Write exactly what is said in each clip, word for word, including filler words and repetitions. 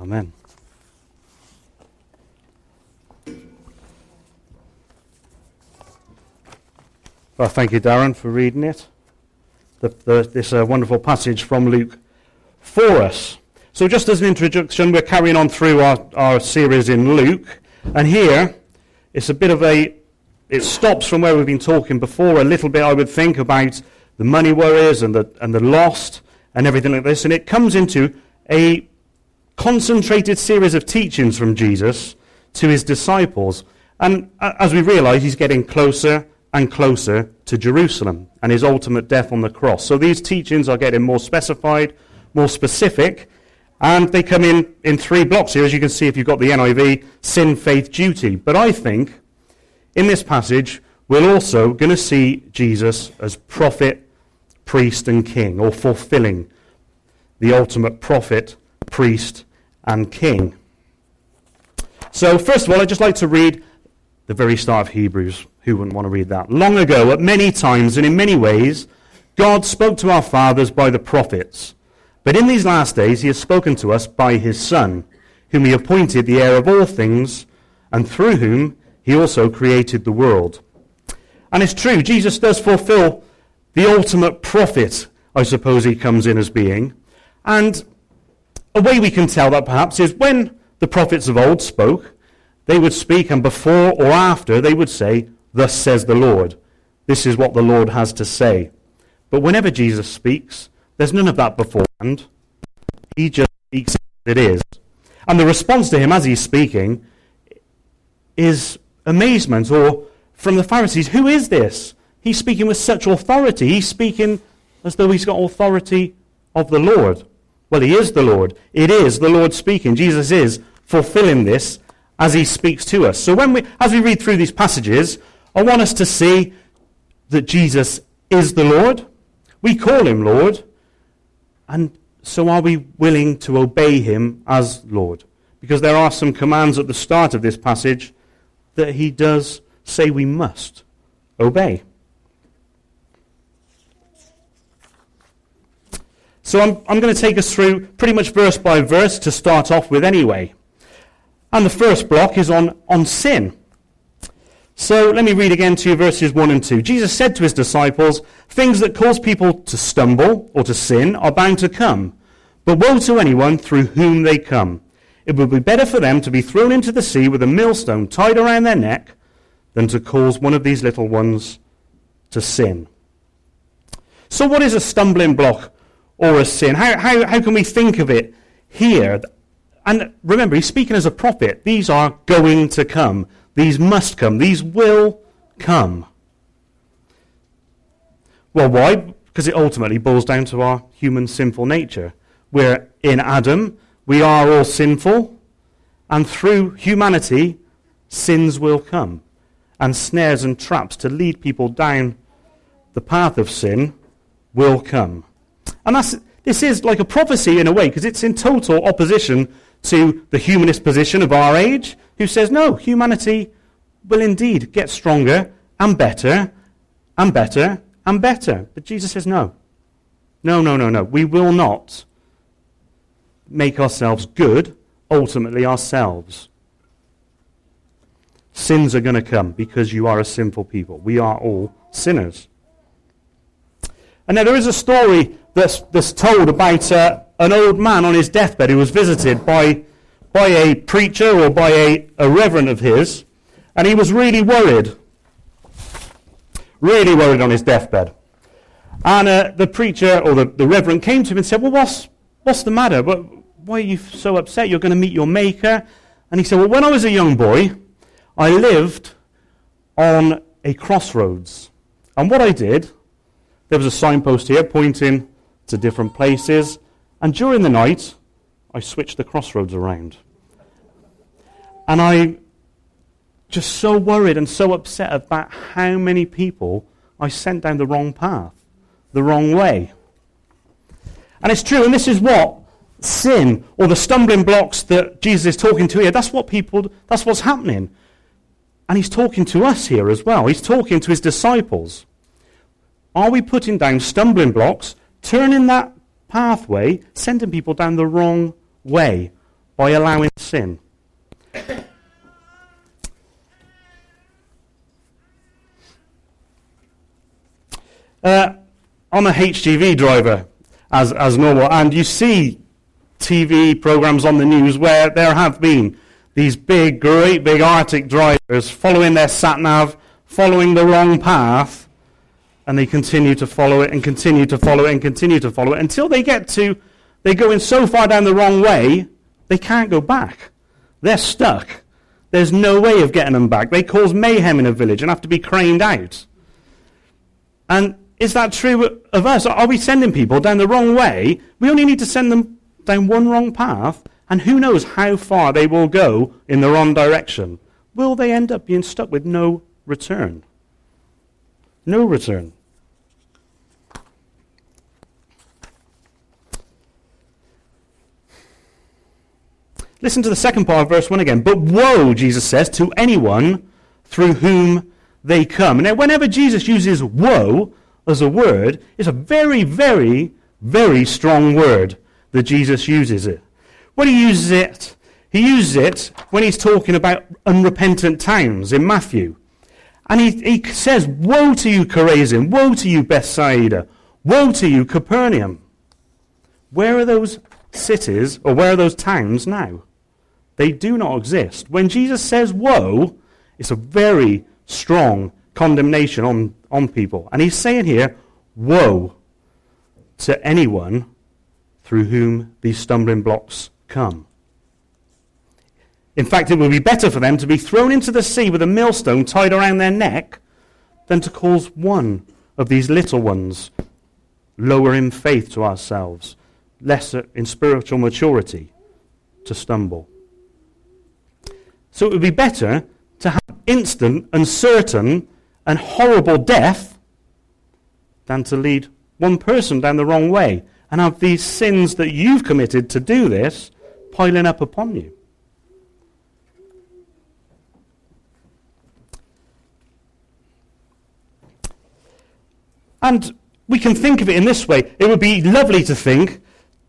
Amen. Well, thank you, Darren, for reading it. The, the, this uh, wonderful passage from Luke for us. So just as an introduction, we're carrying on through our, our series in Luke. And here, it's a bit of a... It stops from where we've been talking before a little bit, I would think, about the money worries and the, and the lost and everything like this. And it comes into a concentrated series of teachings from Jesus to his disciples. And uh, as we realise, he's getting closer and closer to Jerusalem and his ultimate death on the cross. So these teachings are getting more specified, more specific, and they come in in three blocks here, as you can see if you've got the N I V, sin, faith, duty. But I think in this passage we're also going to see Jesus as prophet, priest, and king, or fulfilling the ultimate prophet, priest, and king. So first of all, I'd just like to read the very start of Hebrews. Who wouldn't want to read that? Long ago, at many times and in many ways, God spoke to our fathers by the prophets. But in these last days, he has spoken to us by his Son, whom he appointed the heir of all things, and through whom he also created the world. And it's true, Jesus does fulfill the ultimate prophet, I suppose he comes in as being. And a way we can tell that, perhaps, is when the prophets of old spoke, they would speak, and before or after, they would say, "Thus says the Lord." This is what the Lord has to say. But whenever Jesus speaks, there's none of that beforehand. He just speaks as it is. And the response to him as he's speaking is amazement, or from the Pharisees, who is this? He's speaking with such authority. He's speaking as though he's got authority of the Lord. Well, he is the Lord. It is the Lord speaking. Jesus is fulfilling this as he speaks to us. So when we, as we read through these passages, I want us to see that Jesus is the Lord. We call him Lord. And so are we willing to obey him as Lord? Because there are some commands at the start of this passage that he does say we must obey. So I'm, I'm going to take us through pretty much verse by verse to start off with anyway. And the first block is on, on sin. So let me read again to you verses one and two. Jesus said to his disciples, "Things that cause people to stumble or to sin are bound to come, but woe to anyone through whom they come. It would be better for them to be thrown into the sea with a millstone tied around their neck than to cause one of these little ones to sin." So what is a stumbling block or a sin? How, how, how can we think of it here? And remember, he's speaking as a prophet. These are going to come. These must come. These will come. Well, why? Because it ultimately boils down to our human sinful nature. We're in Adam. We are all sinful. And through humanity, sins will come. And snares and traps to lead people down the path of sin will come. And that's, this is like a prophecy in a way, because it's in total opposition to the humanist position of our age, who says, no, humanity will indeed get stronger and better and better and better. But Jesus says, no. No, no, no, no. We will not make ourselves good, ultimately ourselves. Sins are going to come because you are a sinful people. We are all sinners. And now there is a story that's, that's told about uh, an old man on his deathbed who was visited by by a preacher or by a, a reverend of his, and he was really worried, really worried on his deathbed. And uh, the preacher or the, the reverend came to him and said, well, what's, what's the matter? Why are you so upset? You're going to meet your maker. And he said, well, when I was a young boy, I lived on a crossroads. And what I did, there was a signpost here pointing to different places, and during the night, I switched the crossroads around. And I'm just so worried and so upset about how many people I sent down the wrong path, the wrong way. And it's true, and this is what sin, or the stumbling blocks that Jesus is talking to here, that's what people, that's what's happening. And he's talking to us here as well. He's talking to his disciples. Are we putting down stumbling blocks, turning that pathway, sending people down the wrong way by allowing sin. Uh, I'm a H G V driver, as as normal, and you see T V programs on the news where there have been these big, great big Arctic drivers following their sat-nav, following the wrong path, and they continue to follow it and continue to follow it and continue to follow it until they get to, they're going so far down the wrong way, they can't go back. They're stuck. There's no way of getting them back. They cause mayhem in a village and have to be craned out. And is that true of us? Are we sending people down the wrong way? We only need to send them down one wrong path, and who knows how far they will go in the wrong direction. Will they end up being stuck with no return? No return. Listen to the second part of verse one again. But woe, Jesus says, to anyone through whom they come. Now, whenever Jesus uses woe as a word, it's a very, very, very strong word that Jesus uses it. When he uses it, he uses it when he's talking about unrepentant towns in Matthew. And he, he says, woe to you, Chorazin, woe to you, Bethsaida, woe to you, Capernaum. Where are those cities, or where are those towns now? They do not exist. When Jesus says woe, it's a very strong condemnation on, on people. And he's saying here, woe to anyone through whom these stumbling blocks come. In fact, it would be better for them to be thrown into the sea with a millstone tied around their neck than to cause one of these little ones lower in faith to ourselves, lesser in spiritual maturity, to stumble. So it would be better to have instant, uncertain, and horrible death than to lead one person down the wrong way and have these sins that you've committed to do this piling up upon you. And we can think of it in this way. It would be lovely to think,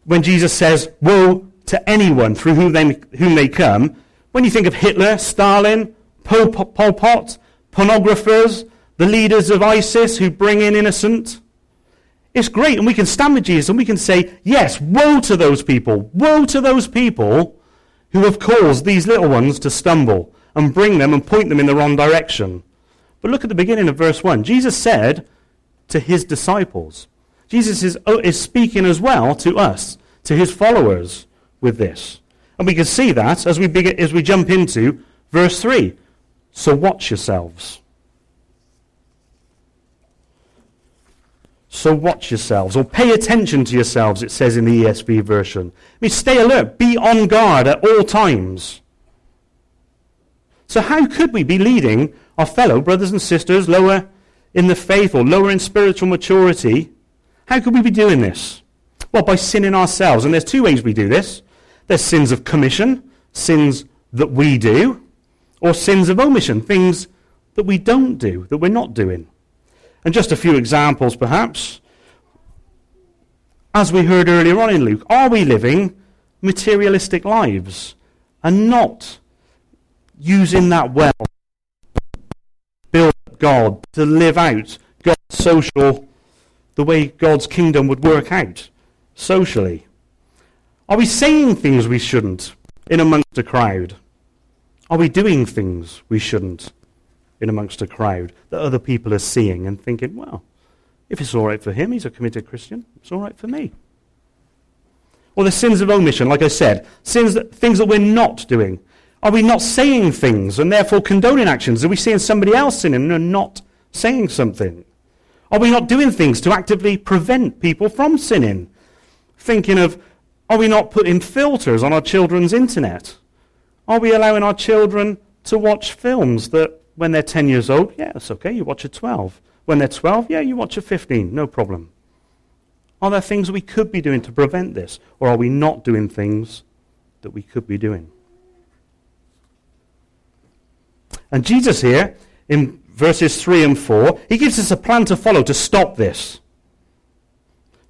when Jesus says, woe to anyone through whom they, whom they come, when you think of Hitler, Stalin, Pol Pot, pornographers, the leaders of ISIS who bring in innocent, it's great, and we can stand with Jesus and we can say, yes, woe to those people, woe to those people who have caused these little ones to stumble and bring them and point them in the wrong direction. But look at the beginning of verse one. Jesus said to his disciples. Jesus is, is speaking as well to us, to his followers, with this. And we can see that as we begin, as we jump into verse three. So watch yourselves. So watch yourselves, or pay attention to yourselves, it says in the E S V version. I mean, stay alert, be on guard at all times. So how could we be leading our fellow brothers and sisters lower in the faith or lower in spiritual maturity? How could we be doing this? Well, by sinning ourselves. And there's two ways we do this. There's sins of commission, sins that we do, or sins of omission, things that we don't do, that we're not doing. And just a few examples, perhaps. As we heard earlier on in Luke, are we living materialistic lives and not using that well to build up God, to live out God's social, the way God's kingdom would work out socially? Are we saying things we shouldn't in amongst a crowd? Are we doing things we shouldn't in amongst a crowd that other people are seeing and thinking, well, if it's all right for him, he's a committed Christian, it's all right for me? Or the sins of omission, like I said, sins that, things that we're not doing. Are we not saying things and therefore condoning actions? Are we seeing somebody else sinning and not saying something? Are we not doing things to actively prevent people from sinning? Thinking of, are we not putting filters on our children's internet? Are we allowing our children to watch films that when they're ten years old, yeah, that's okay, you watch at twelve. When they're twelve, yeah, you watch at fifteen, no problem. Are there things we could be doing to prevent this? Or are we not doing things that we could be doing? And Jesus here, in verses three and four, he gives us a plan to follow to stop this.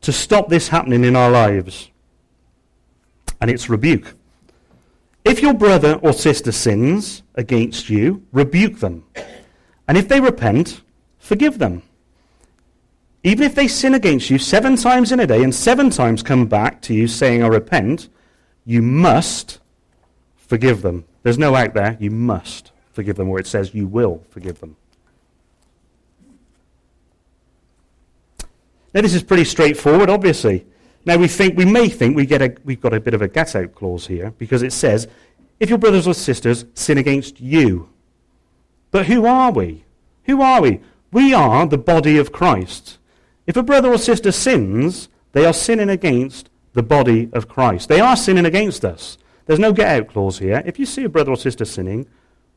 To stop this happening in our lives. And it's rebuke. If your brother or sister sins against you, rebuke them. And if they repent, forgive them. Even if they sin against you seven times in a day and seven times come back to you saying, I repent, you must forgive them. There's no out there. You must forgive them, or it says you will forgive them. Now, this is pretty straightforward, obviously. Now, we think we may think we get a, we've got a bit of a get-out clause here, because it says, if your brothers or sisters sin against you. But who are we? Who are we? We are the body of Christ. If a brother or sister sins, they are sinning against the body of Christ. They are sinning against us. There's no get-out clause here. If you see a brother or sister sinning,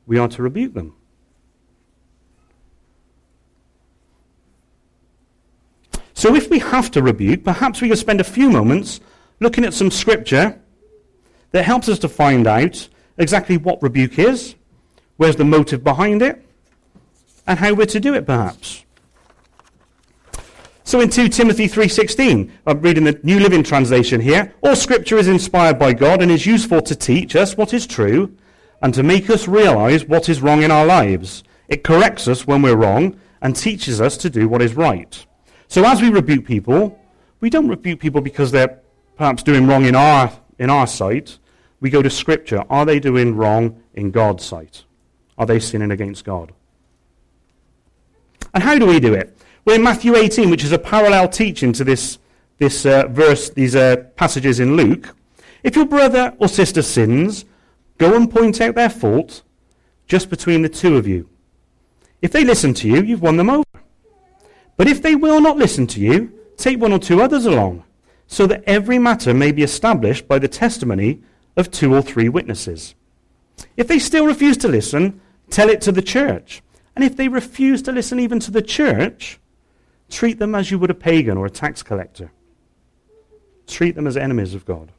we are to rebuke them. So if we have to rebuke, perhaps we could spend a few moments looking at some scripture that helps us to find out exactly what rebuke is, where's the motive behind it, and how we're to do it, perhaps. So in Second Timothy three sixteen, I'm reading the New Living Translation here, all scripture is inspired by God and is useful to teach us what is true and to make us realize what is wrong in our lives. It corrects us when we're wrong and teaches us to do what is right. So as we rebuke people, we don't rebuke people because they're perhaps doing wrong in our in our sight. We go to Scripture. Are they doing wrong in God's sight? Are they sinning against God? And how do we do it? Well, in Matthew eighteen, which is a parallel teaching to this, this uh, verse, these uh, passages in Luke, if your brother or sister sins, go and point out their fault just between the two of you. If they listen to you, you've won them over. But if they will not listen to you, take one or two others along, so that every matter may be established by the testimony of two or three witnesses. If they still refuse to listen, tell it to the church. And if they refuse to listen even to the church, treat them as you would a pagan or a tax collector. Treat them as enemies of God.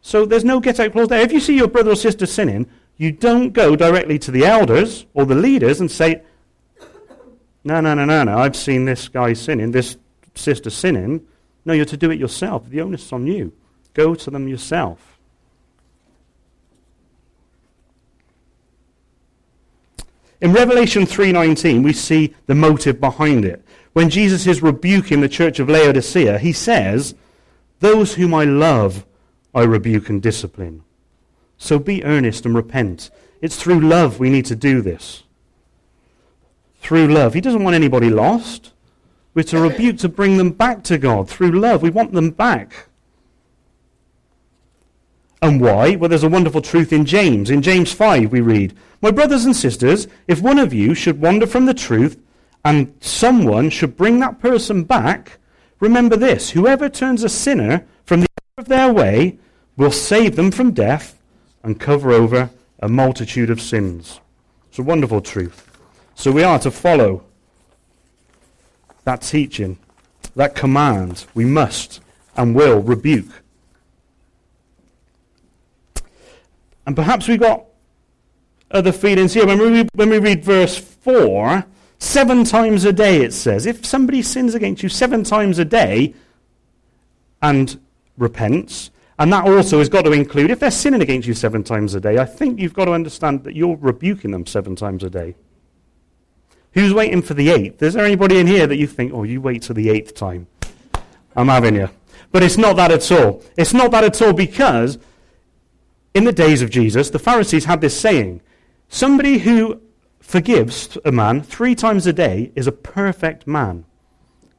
So there's no get-out clause there. If you see your brother or sister sinning, you don't go directly to the elders or the leaders and say, No, no, no, no, no. I've seen this guy sinning, this sister sinning. No, you're to do it yourself. The onus is on you. Go to them yourself. In Revelation three nineteen, we see the motive behind it. When Jesus is rebuking the church of Laodicea, he says, "Those whom I love, I rebuke and discipline. So be earnest and repent." It's through love we need to do this. Through love. He doesn't want anybody lost. We're to rebuke to bring them back to God. Through love. We want them back. And why? Well, there's a wonderful truth in James. In James five we read, "My brothers and sisters, if one of you should wander from the truth and someone should bring that person back, remember this, whoever turns a sinner from the error of their way will save them from death and cover over a multitude of sins." It's a wonderful truth. So we are to follow that teaching, that command. We must and will rebuke. And perhaps we've got other feelings here. When we, when we read verse four, seven times a day it says, if somebody sins against you seven times a day and repents, and that also has got to include, if they're sinning against you seven times a day, I think you've got to understand that you're rebuking them seven times a day. Who's waiting for the eighth? Is there anybody in here that you think, oh, you wait till the eighth time? I'm having you. But it's not that at all. It's not that at all, because in the days of Jesus, the Pharisees had this saying, somebody who forgives a man three times a day is a perfect man.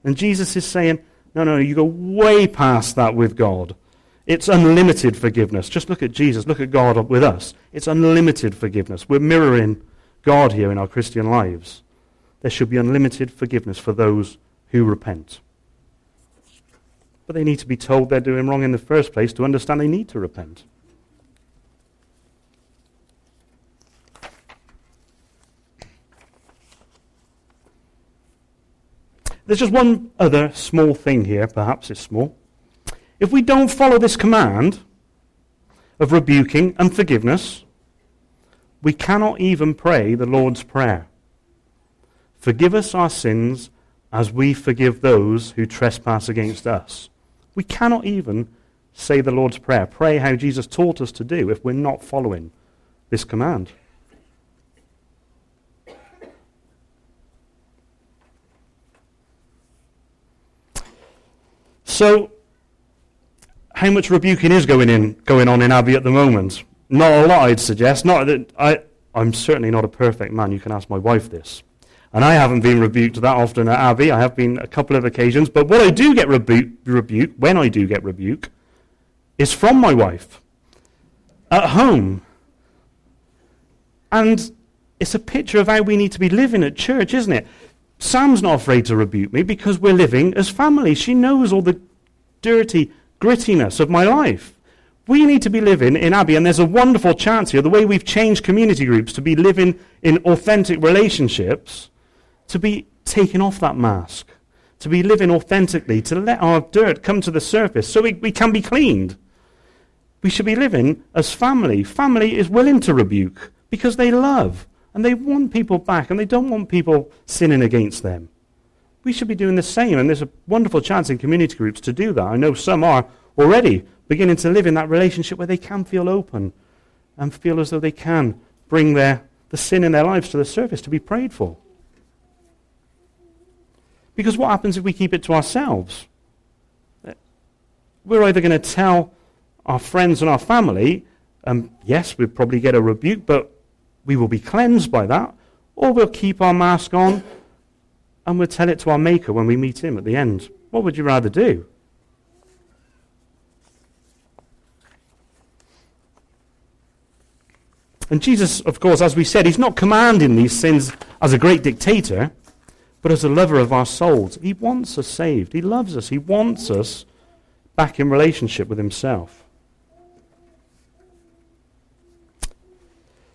And Jesus is saying, no, no, you go way past that with God. It's unlimited forgiveness. Just look at Jesus. Look at God with us. It's unlimited forgiveness. We're mirroring God here in our Christian lives. There should be unlimited forgiveness for those who repent. But they need to be told they're doing wrong in the first place to understand they need to repent. There's just one other small thing here, perhaps it's small. If we don't follow this command of rebuking and forgiveness, we cannot even pray the Lord's Prayer. Forgive us our sins as we forgive those who trespass against us. We cannot even say the Lord's Prayer, pray how Jesus taught us to do if we're not following this command. So, how much rebuking is going in going on in Abbey at the moment? Not a lot, I'd suggest. Not that I, I'm certainly not a perfect man. You can ask my wife this. And I haven't been rebuked that often at Abbey. I have been a couple of occasions. But what I do get rebu- rebuke, when I do get rebuke, is from my wife. At home. And it's a picture of how we need to be living at church, isn't it? Sam's not afraid to rebuke me because we're living as family. She knows all the dirty grittiness of my life. We need to be living in Abbey, and there's a wonderful chance here, the way we've changed community groups to be living in authentic relationships, to be taking off that mask, to be living authentically, to let our dirt come to the surface so we, we can be cleaned. We should be living as family. Family is willing to rebuke because they love and they want people back and they don't want people sinning against them. We should be doing the same, and there's a wonderful chance in community groups to do that. I know some are already beginning to live in that relationship where they can feel open and feel as though they can bring their the sin in their lives to the surface to be prayed for. Because what happens if we keep it to ourselves? We're either going to tell our friends and our family, um, yes, we'll probably get a rebuke, but we will be cleansed by that, or we'll keep our mask on and we'll tell it to our Maker when we meet him at the end. What would you rather do? And Jesus, of course, as we said, he's not commanding these sins as a great dictator, but as a lover of our souls. He wants us saved. He loves us. He wants us back in relationship with himself.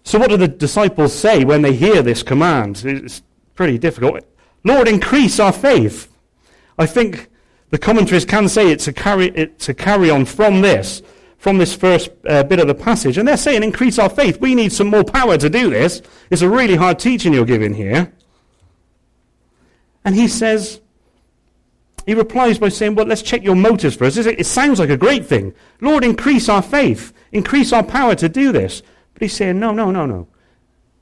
So what do the disciples say when they hear this command? It's pretty difficult. Lord, increase our faith. I think the commentaries can say it to carry, it to carry on from this. from this first uh, bit of the passage, and they're saying, increase our faith. We need some more power to do this. It's a really hard teaching you're giving here. And he says, he replies by saying, well, let's check your motives for us. It sounds like a great thing. Lord, increase our faith. Increase our power to do this. But he's saying, no, no, no, no.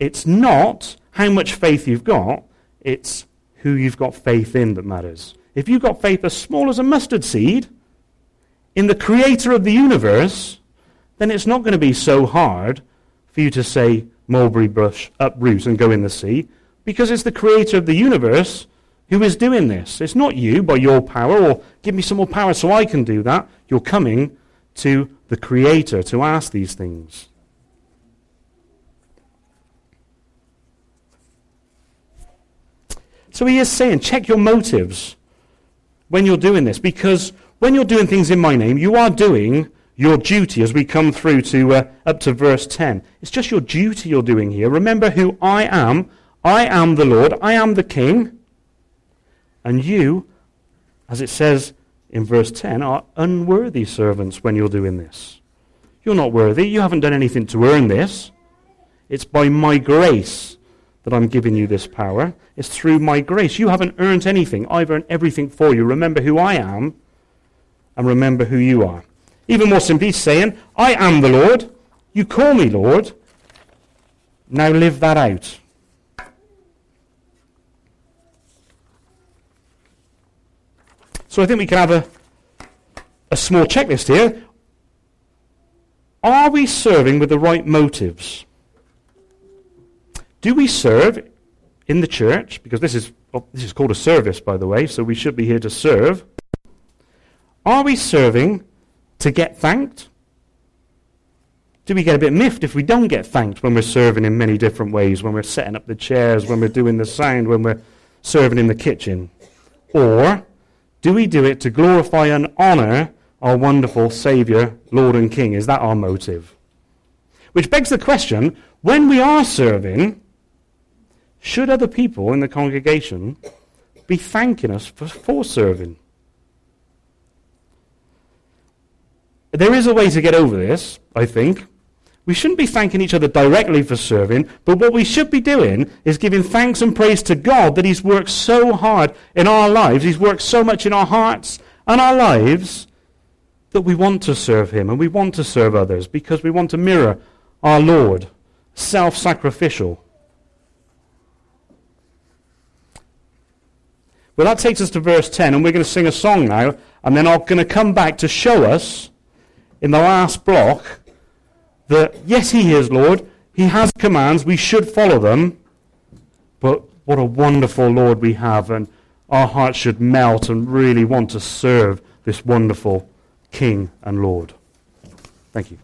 It's not how much faith you've got. It's who you've got faith in that matters. If you've got faith as small as a mustard seed in the creator of the universe, then it's not going to be so hard for you to say, mulberry bush, uproot and go in the sea, because it's the creator of the universe who is doing this. It's not you by your power, or give me some more power so I can do that. You're coming to the creator to ask these things. So he is saying, check your motives when you're doing this, because when you're doing things in my name, you are doing your duty, as we come through to uh, up to verse ten. It's just your duty you're doing here. Remember who I am. I am the Lord. I am the King. And you, as it says in verse ten, are unworthy servants when you're doing this. You're not worthy. You haven't done anything to earn this. It's by my grace that I'm giving you this power. It's through my grace. You haven't earned anything. I've earned everything for you. Remember who I am. And remember who you are. Even more simply saying, I am the Lord. You call me Lord. Now live that out. So I think we can have a, a small checklist here. Are we serving with the right motives? Do we serve in the church? Because this is, well, this is called a service, by the way, so we should be here to serve. Are we serving to get thanked? Do we get a bit miffed if we don't get thanked when we're serving in many different ways, when we're setting up the chairs, when we're doing the sound, when we're serving in the kitchen? Or do we do it to glorify and honor our wonderful Savior, Lord and King? Is that our motive? Which begs the question, when we are serving, should other people in the congregation be thanking us for, for serving? There is a way to get over this, I think. We shouldn't be thanking each other directly for serving, but what we should be doing is giving thanks and praise to God that he's worked so hard in our lives, he's worked so much in our hearts and our lives, that we want to serve him and we want to serve others because we want to mirror our Lord, self-sacrificial. Well, that takes us to verse ten, and we're going to sing a song now, and then I'm going to come back to show us in the last block that, yes, he is Lord, he has commands, we should follow them, but what a wonderful Lord we have, and our hearts should melt and really want to serve this wonderful King and Lord. Thank you.